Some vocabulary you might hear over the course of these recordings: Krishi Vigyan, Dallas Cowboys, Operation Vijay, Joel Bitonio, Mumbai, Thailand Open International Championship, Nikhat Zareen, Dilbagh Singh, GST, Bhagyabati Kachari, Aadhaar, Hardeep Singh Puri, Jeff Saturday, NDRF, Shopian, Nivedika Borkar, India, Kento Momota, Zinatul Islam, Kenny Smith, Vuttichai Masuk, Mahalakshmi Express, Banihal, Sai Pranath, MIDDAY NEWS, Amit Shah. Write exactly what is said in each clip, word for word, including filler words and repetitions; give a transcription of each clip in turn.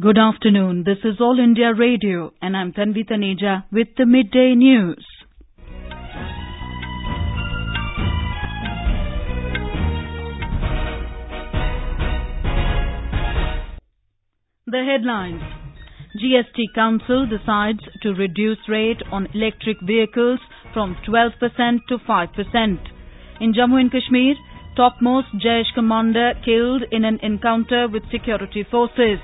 Good afternoon. This is All India Radio and I'm Tanvi Taneja with the Midday News. The headlines. G S T Council decides to reduce rate on electric vehicles from twelve percent to five percent. In Jammu and Kashmir, topmost Jaish commander killed in an encounter with security forces.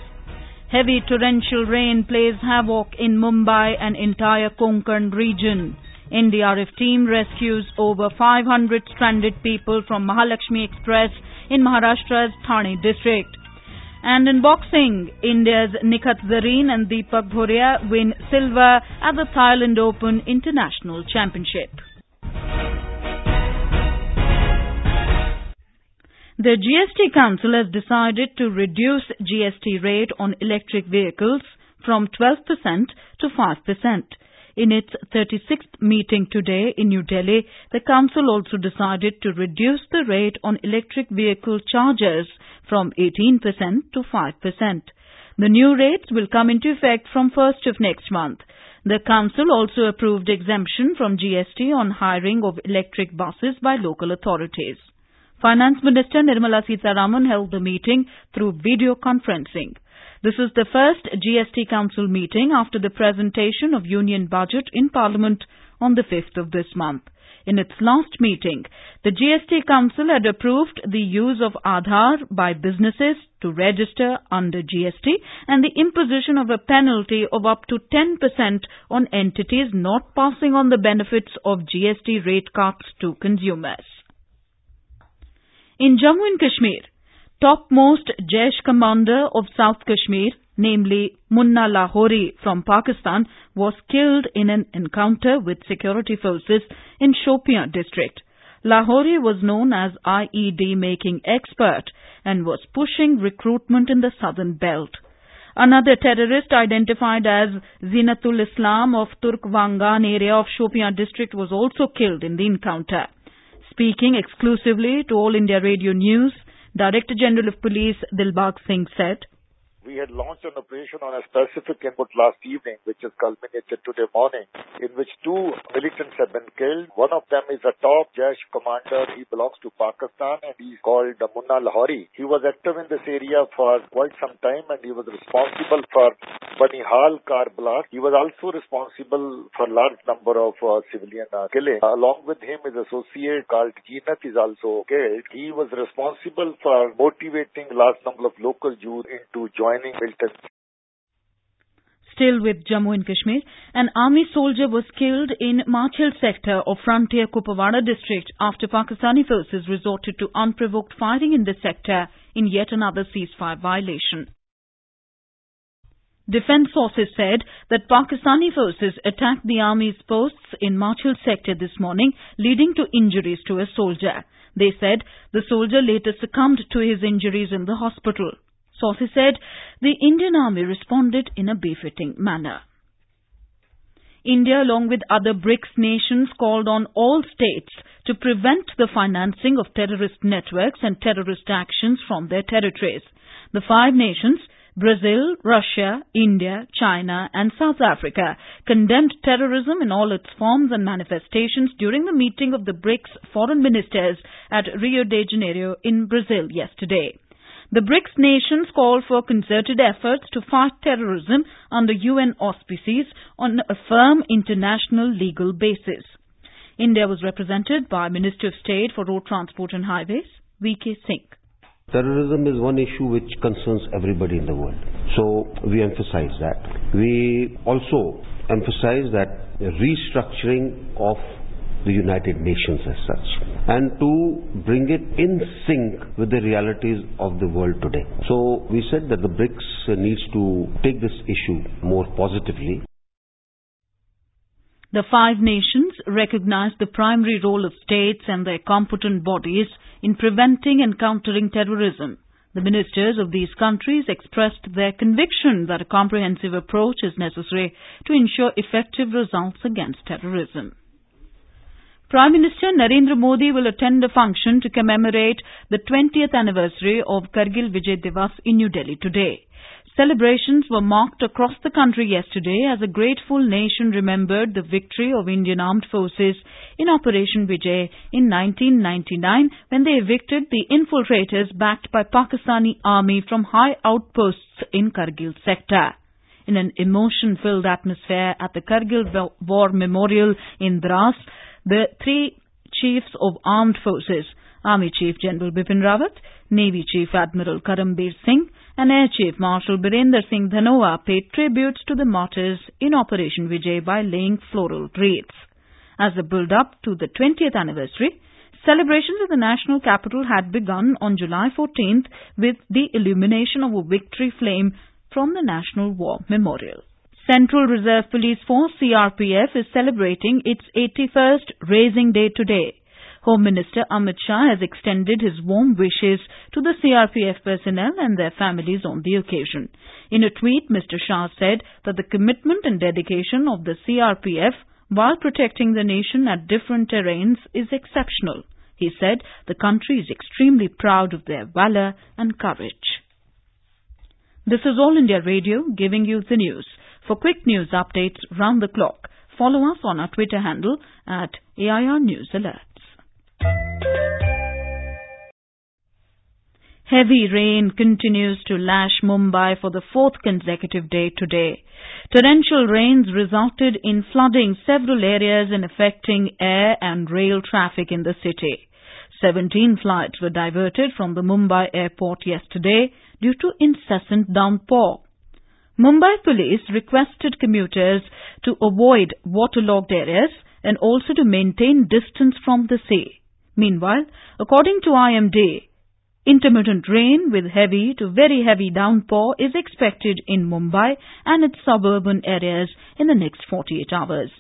Heavy torrential rain plays havoc in Mumbai and entire Konkan region. N D R F team rescues over five hundred stranded people from Mahalakshmi Express in Maharashtra's Thane district. And in boxing, India's Nikhat Zareen and Deepak Bhoria win silver at the Thailand Open International Championship. The G S T Council has decided to reduce G S T rate on electric vehicles from twelve percent to five percent. In its thirty-sixth meeting today in New Delhi, the Council also decided to reduce the rate on electric vehicle charges from eighteen percent to five percent. The new rates will come into effect from first of next month. The Council also approved exemption from G S T on hiring of electric buses by local authorities. Finance Minister Nirmala Sitharaman held the meeting through video conferencing. This is the first G S T Council meeting after the presentation of Union Budget in Parliament on the fifth of this month. In its last meeting, the G S T Council had approved the use of Aadhaar by businesses to register under G S T and the imposition of a penalty of up to ten percent on entities not passing on the benefits of G S T rate cuts to consumers. In Jammu and Kashmir, topmost Jaish commander of South Kashmir, namely Munna Lahori from Pakistan, was killed in an encounter with security forces in Shopian district. Lahori was known as I E D-making expert and was pushing recruitment in the southern belt. Another terrorist identified as Zinatul Islam of Turkvangan area of Shopian district was also killed in the encounter. Speaking exclusively to All India Radio News, Director General of Police Dilbagh Singh said, "We had launched an operation on a specific input last evening, which has culminated today morning, in which two militants have been killed. One of them is a top Jaish commander. He belongs to Pakistan and he's called Munna Lahori. He was active in this area for quite some time and he was responsible for Banihal car blast. He was also responsible for large number of uh, civilian uh, killing. Uh, along with him, his associate called Jeenat is also killed. He was responsible for motivating large number of local youth into joining militancy." Still with Jammu and Kashmir, an army soldier was killed in Machil sector of frontier Kupawada district after Pakistani forces resorted to unprovoked firing in the sector in yet another ceasefire violation. Defence sources said that Pakistani forces attacked the army's posts in Machil sector this morning, leading to injuries to a soldier. They said the soldier later succumbed to his injuries in the hospital. Sources said the Indian Army responded in a befitting manner. India, along with other BRICS nations, called on all states to prevent the financing of terrorist networks and terrorist actions from their territories. The five nations, Brazil, Russia, India, China and South Africa, condemned terrorism in all its forms and manifestations during the meeting of the BRICS foreign ministers at Rio de Janeiro in Brazil yesterday. The BRICS nations called for concerted efforts to fight terrorism under U N auspices on a firm international legal basis. India was represented by Minister of State for Road Transport and Highways, V K Singh. Terrorism is one issue which concerns everybody in the world. So we emphasize that. We also emphasize that restructuring of the United Nations as such, and to bring it in sync with the realities of the world today. So we said that the BRICS needs to take this issue more positively. The five nations recognized the primary role of states and their competent bodies in preventing and countering terrorism. The ministers of these countries expressed their conviction that a comprehensive approach is necessary to ensure effective results against terrorism. Prime Minister Narendra Modi will attend a function to commemorate the twentieth anniversary of Kargil Vijay Diwas in New Delhi today. Celebrations were marked across the country yesterday as a grateful nation remembered the victory of Indian Armed Forces in Operation Vijay in nineteen ninety-nine when they evicted the infiltrators backed by Pakistani army from high outposts in Kargil sector. In an emotion-filled atmosphere at the Kargil War Memorial in Dras, the three chiefs of armed forces, Army Chief General Bipin Rawat, Navy Chief Admiral Karambir Singh, and Air Chief Marshal Birender Singh Dhanoa paid tributes to the martyrs in Operation Vijay by laying floral wreaths. As a build-up to the twentieth anniversary, celebrations in the national capital had begun on July fourteenth with the illumination of a victory flame from the National War Memorial. Central Reserve Police Force C R P F is celebrating its eighty-first Raising Day today. Home Minister Amit Shah has extended his warm wishes to the C R P F personnel and their families on the occasion. In a tweet, Mister Shah said that the commitment and dedication of the C R P F while protecting the nation at different terrains is exceptional. He said the country is extremely proud of their valour and courage. This is All India Radio giving you the news. For quick news updates round the clock, follow us on our Twitter handle at A I R News Alert. Heavy rain continues to lash Mumbai for the fourth consecutive day today. Torrential rains resulted in flooding several areas and affecting air and rail traffic in the city. seventeen flights were diverted from the Mumbai airport yesterday due to incessant downpour. Mumbai police requested commuters to avoid waterlogged areas and also to maintain distance from the sea. Meanwhile, according to I M D, intermittent rain with heavy to very heavy downpour is expected in Mumbai and its suburban areas in the next forty-eight hours.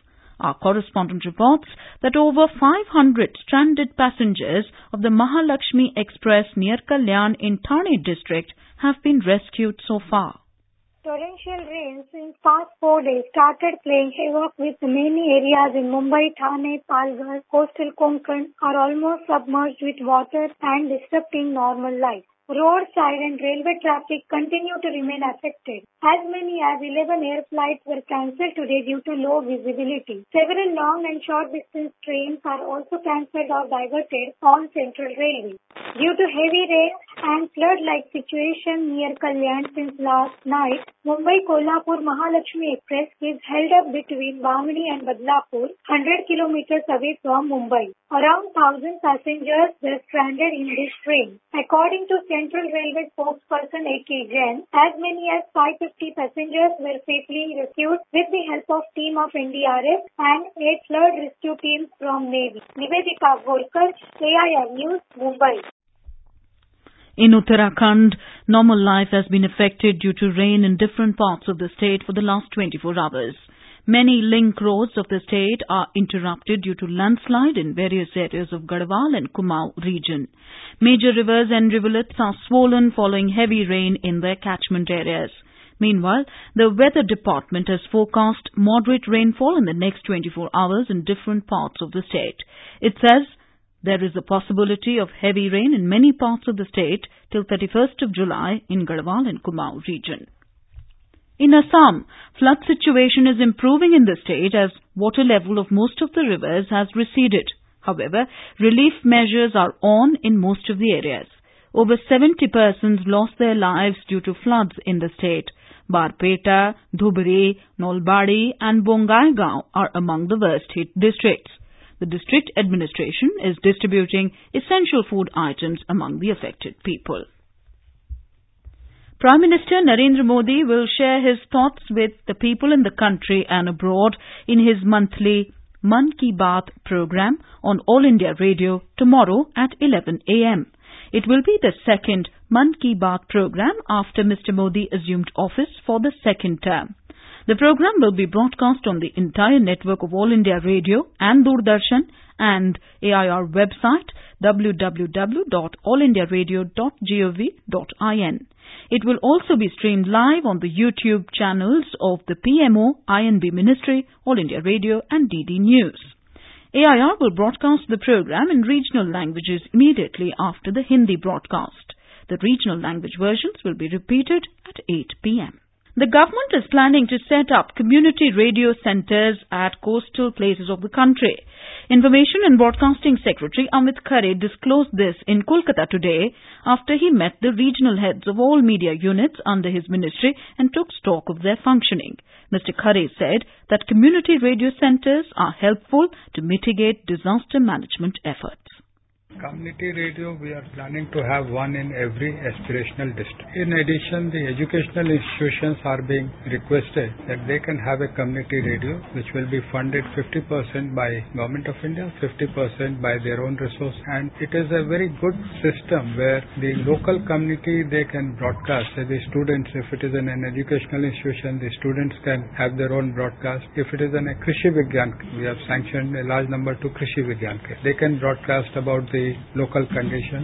Our correspondent reports that over five hundred stranded passengers of the Mahalakshmi Express near Kalyan in Thane district have been rescued so far. Torrential rains in the past four days started playing havoc with many areas in Mumbai, Thane, Palghar, coastal Konkan are almost submerged with water and disrupting normal life. Roadside and railway traffic continue to remain affected. As many as eleven air flights were cancelled today due to low visibility. Several long and short distance trains are also cancelled or diverted on Central Railway. Due to heavy rain and flood-like situation near Kalyan since last night, Mumbai-Kolhapur Mahalakshmi Express is held up between Bhamani and Badlapur, one hundred kilometers away from Mumbai. Around one thousand passengers were stranded in this train. According to Central Railway spokesperson A K Jain, as many as five hundred fifty passengers were safely rescued with the help of team of N D R F and eight flood rescue teams from Navy. Nivedika Borkar, A I R News, Mumbai. In Uttarakhand, normal life has been affected due to rain in different parts of the state for the last twenty-four hours. Many link roads of the state are interrupted due to landslide in various areas of Garhwal and Kumaon region. Major rivers and rivulets are swollen following heavy rain in their catchment areas. Meanwhile, the weather department has forecast moderate rainfall in the next twenty-four hours in different parts of the state. It says there is a possibility of heavy rain in many parts of the state till thirty-first of July in Garhwal and Kumaon region. In Assam, flood situation is improving in the state as water level of most of the rivers has receded. However, relief measures are on in most of the areas. Over seventy persons lost their lives due to floods in the state. Barpeta, Dhubari, Nolbari and Bongaigaon are among the worst hit districts. The district administration is distributing essential food items among the affected people. Prime Minister Narendra Modi will share his thoughts with the people in the country and abroad in his monthly Mann Ki Baat program on All India Radio tomorrow at eleven a m. It will be the second Mann Ki Baat program after Mister Modi assumed office for the second term. The program will be broadcast on the entire network of All India Radio and Doordarshan and A I R website w w w dot all india radio dot gov dot in. It will also be streamed live on the YouTube channels of the P M O, I N B Ministry, All India Radio and D D News. A I R will broadcast the program in regional languages immediately after the Hindi broadcast. The regional language versions will be repeated at eight p m The government is planning to set up community radio centres at coastal places of the country. Information and Broadcasting Secretary Amit Khare disclosed this in Kolkata today after he met the regional heads of all media units under his ministry and took stock of their functioning. Mister Khare said that community radio centres are helpful to mitigate disaster management efforts. Community radio, we are planning to have one in every aspirational district. In addition, the educational institutions are being requested that they can have a community radio which will be funded fifty percent by Government of India, fifty percent by their own resource. And it is a very good system where the local community, they can broadcast. So the students, if it is an, an educational institution, the students can have their own broadcast. If it is an a Krishi Vigyan, we have sanctioned a large number to Krishi Vigyan. They can broadcast about the local condition.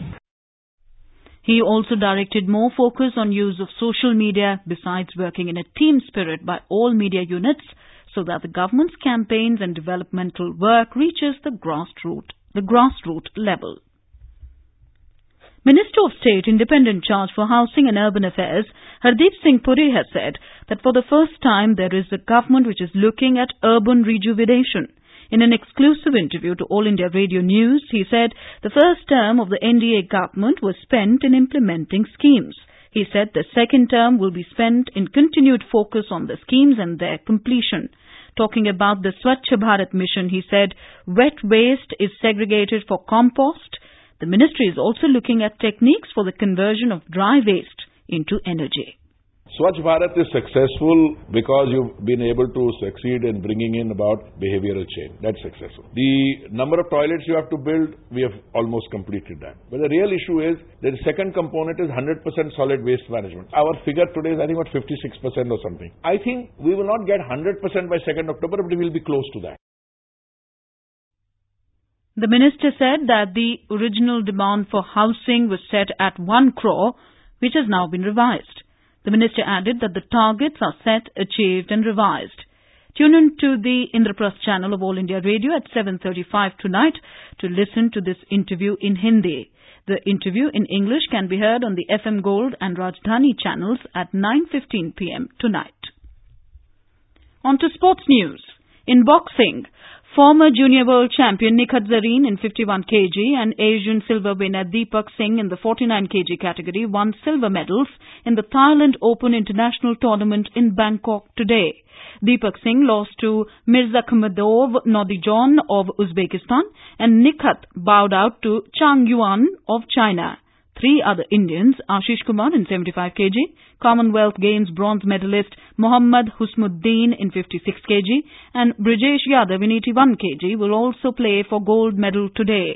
He also directed more focus on use of social media, besides working in a team spirit by all media units so that the government's campaigns and developmental work reaches the grassroots the grassroots level. Minister of State Independent Charge for Housing and Urban Affairs Hardeep Singh Puri has said that for the first time there is a government which is looking at urban rejuvenation. In an exclusive interview to All India Radio News, he said the first term of the N D A government was spent in implementing schemes. He said the second term will be spent in continued focus on the schemes and their completion. Talking about the Swachh Bharat mission, he said wet waste is segregated for compost. The ministry is also looking at techniques for the conversion of dry waste into energy. Swachh Bharat is successful because you've been able to succeed in bringing in about behavioral change. That's successful. The number of toilets you have to build, we have almost completed that. But the real issue is that the second component is one hundred percent solid waste management. Our figure today is I think about fifty-six percent or something. I think we will not get one hundred percent by second of October, but we will be close to that. The minister said that the original demand for housing was set at one crore, which has now been revised. The minister added that the targets are set, achieved and revised. Tune in to the Indraprastha channel of All India Radio at seven thirty-five tonight to listen to this interview in Hindi. The interview in English can be heard on the F M Gold and Rajdhani channels at nine fifteen p m tonight. On to sports news. In boxing, former junior world champion Nikhat Zareen in fifty-one kilograms and Asian silver winner Deepak Singh in the forty-nine kilograms category won silver medals in the Thailand Open International Tournament in Bangkok today. Deepak Singh lost to Mirzakhamadov Nodijon of Uzbekistan and Nikhat bowed out to Chang Yuan of China. Three other Indians, Ashish Kumar in seventy-five kilograms, Commonwealth Games bronze medalist Mohammad Husmuddin in fifty-six kilograms and Brijesh Yadav in eighty-one kilograms will also play for gold medal today.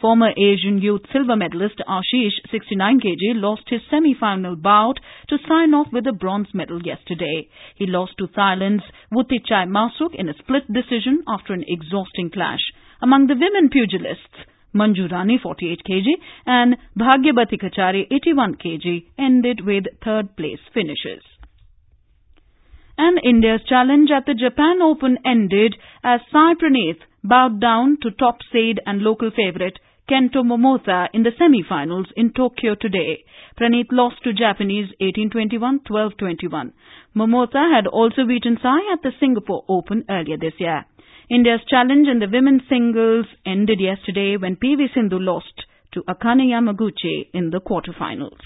Former Asian youth silver medalist Ashish, sixty-nine kilograms, lost his semi-final bout to sign off with a bronze medal yesterday. He lost to Thailand's Vuttichai Masuk in a split decision after an exhausting clash. Among the women pugilists, Manju Rani, forty-eight kilograms, and Bhagyabati Kachari, eighty-one kilograms, ended with third-place finishes. And India's challenge at the Japan Open ended as Sai Pranath bowed down to top seed and local favourite Kento Momota in the semi-finals in Tokyo today. Pranath lost to Japanese eighteen twenty-one, twelve twenty-one. Momota had also beaten Sai at the Singapore Open earlier this year. India's challenge in the women's singles ended yesterday when P V Sindhu lost to Akane Yamaguchi in the quarterfinals.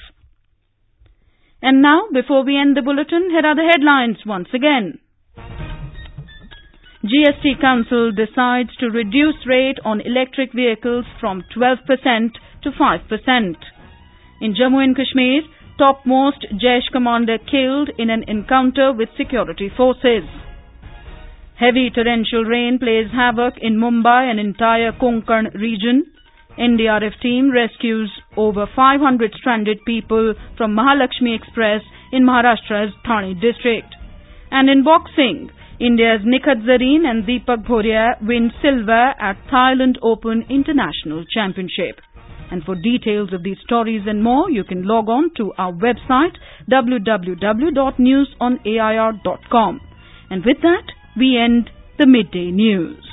And now, before we end the bulletin, here are the headlines once again. G S T Council decides to reduce rate on electric vehicles from twelve percent to five percent. In Jammu and Kashmir, topmost Jaish commander killed in an encounter with security forces. Heavy torrential rain plays havoc in Mumbai and entire Konkan region. N D R F team rescues over five hundred stranded people from Mahalakshmi Express in Maharashtra's Thane district. And in boxing, India's Nikhat Zareen and Deepak Bhoria win silver at Thailand Open International Championship. And for details of these stories and more, you can log on to our website w w w dot news on A I R dot com. And with that, we end the midday news.